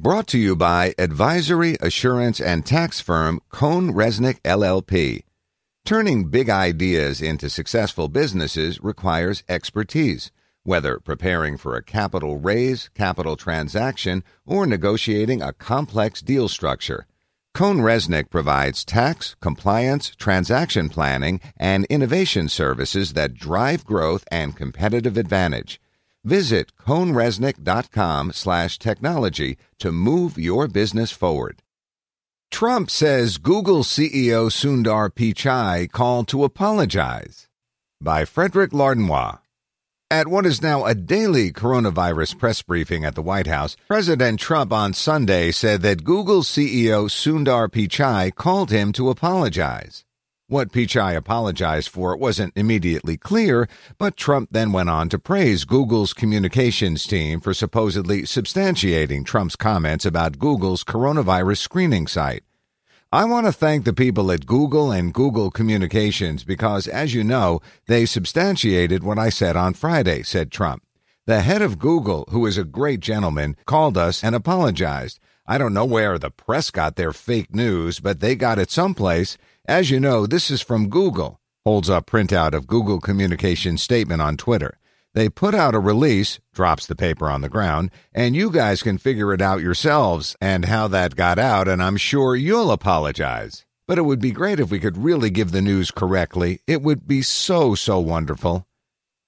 Brought to you by advisory, assurance, and tax firm Cone Resnick LLP. Turning big ideas into successful businesses requires expertise, whether preparing for a capital raise, capital transaction, or negotiating a complex deal structure. Cone Resnick provides tax, compliance, transaction planning, and innovation services that drive growth and competitive advantage. Visit coneresnick.com/technology to move your business forward. Trump says Google CEO Sundar Pichai called to apologize. By Frederick Lardinois. At what is now a daily coronavirus press briefing at the White House, President Trump on Sunday said that Google CEO Sundar Pichai called him to apologize. What Pichai apologized for wasn't immediately clear, but Trump then went on to praise Google's communications team for supposedly substantiating Trump's comments about Google's coronavirus screening site. I want to thank the people at Google and Google Communications because, as you know, they substantiated what I said on Friday, said Trump. The head of Google, who is a great gentleman, called us and apologized. I don't know where the press got their fake news, but they got it someplace. As you know, this is from Google, holds up printout of Google Communications statement on Twitter. They put out a release, drops the paper on the ground, and you guys can figure it out yourselves and how that got out, and I'm sure you'll apologize. But it would be great if we could really give the news correctly. It would be so wonderful.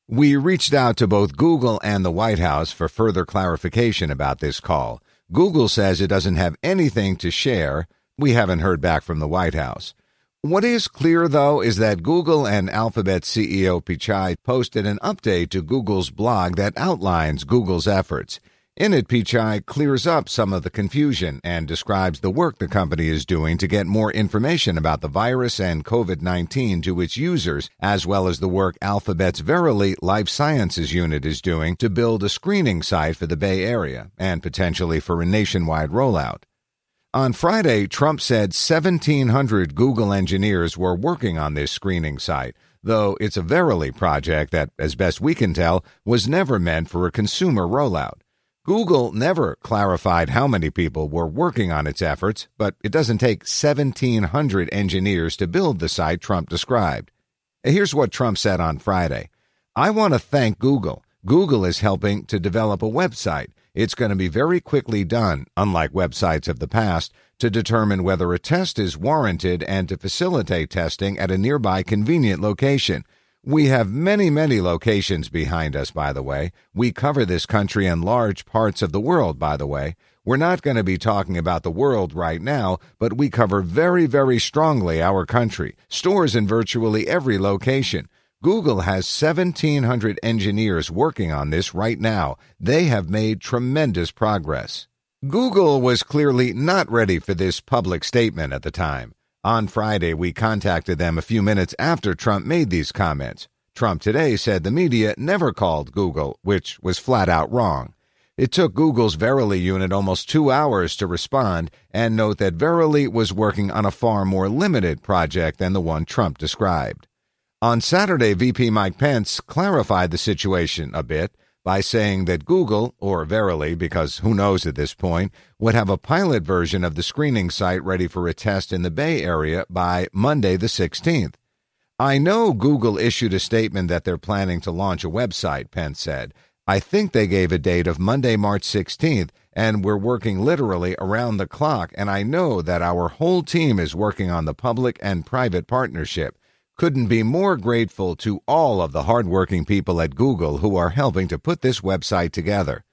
We reached out to both Google and the White House for further clarification about this call. Google says it doesn't have anything to share. We haven't heard back from the White House. What is clear, though, is that Google and Alphabet CEO Pichai posted an update to Google's blog that outlines Google's efforts. In it, Pichai clears up some of the confusion and describes the work the company is doing to get more information about the virus and COVID-19 to its users, as well as the work Alphabet's Verily Life Sciences unit is doing to build a screening site for the Bay Area and potentially for a nationwide rollout. On Friday, Trump said 1,700 Google engineers were working on this screening site, though it's a Verily project that, as best we can tell, was never meant for a consumer rollout. Google never clarified how many people were working on its efforts, but it doesn't take 1,700 engineers to build the site Trump described. Here's what Trump said on Friday. I want to thank Google. Google is helping to develop a website. It's going to be very quickly done, unlike websites of the past, to determine whether a test is warranted and to facilitate testing at a nearby convenient location. We have many locations behind us, by the way. We cover this country and large parts of the world, by the way. We're not going to be talking about the world right now, but we cover very strongly our country. Stores in virtually every location. Google has 1,700 engineers working on this right now. They have made tremendous progress. Google was clearly not ready for this public statement at the time. On Friday, we contacted them a few minutes after Trump made these comments. Trump today said the media never called Google, which was flat out wrong. It took Google's Verily unit almost 2 hours to respond, and note that Verily was working on a far more limited project than the one Trump described. On Saturday, VP Mike Pence clarified the situation a bit by saying that Google, or Verily, because who knows at this point, would have a pilot version of the screening site ready for a test in the Bay Area by Monday the 16th. I know Google issued a statement that they're planning to launch a website, Pence said. I think they gave a date of Monday, March 16th, and we're working literally around the clock, and I know that our whole team is working on the public and private partnership. Couldn't be more grateful to all of the hardworking people at Google who are helping to put this website together.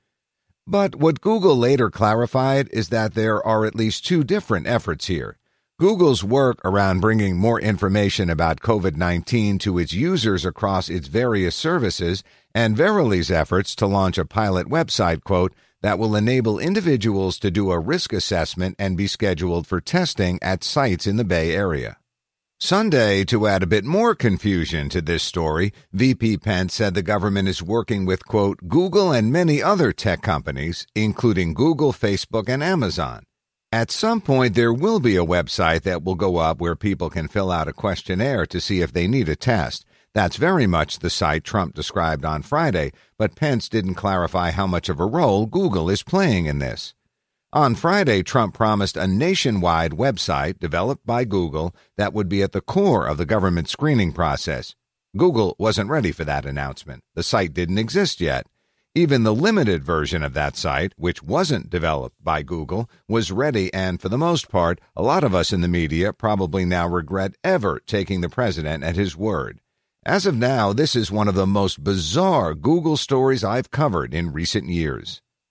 But what Google later clarified is that there are at least two different efforts here. Google's work around bringing more information about COVID-19 to its users across its various services, and Verily's efforts to launch a pilot website, quote, that will enable individuals to do a risk assessment and be scheduled for testing at sites in the Bay Area. Sunday, to add a bit more confusion to this story, VP Pence said the government is working with, quote, Google and many other tech companies, including Google, Facebook, and Amazon. At some point, there will be a website that will go up where people can fill out a questionnaire to see if they need a test. That's very much the site Trump described on Friday, but Pence didn't clarify how much of a role Google is playing in this. On Friday, Trump promised a nationwide website developed by Google that would be at the core of the government screening process. Google wasn't ready for that announcement. The site didn't exist yet. Even the limited version of that site, which wasn't developed by Google, was ready, and for the most part, a lot of us in the media probably now regret ever taking the president at his word. As of now, this is one of the most bizarre Google stories I've covered in recent years.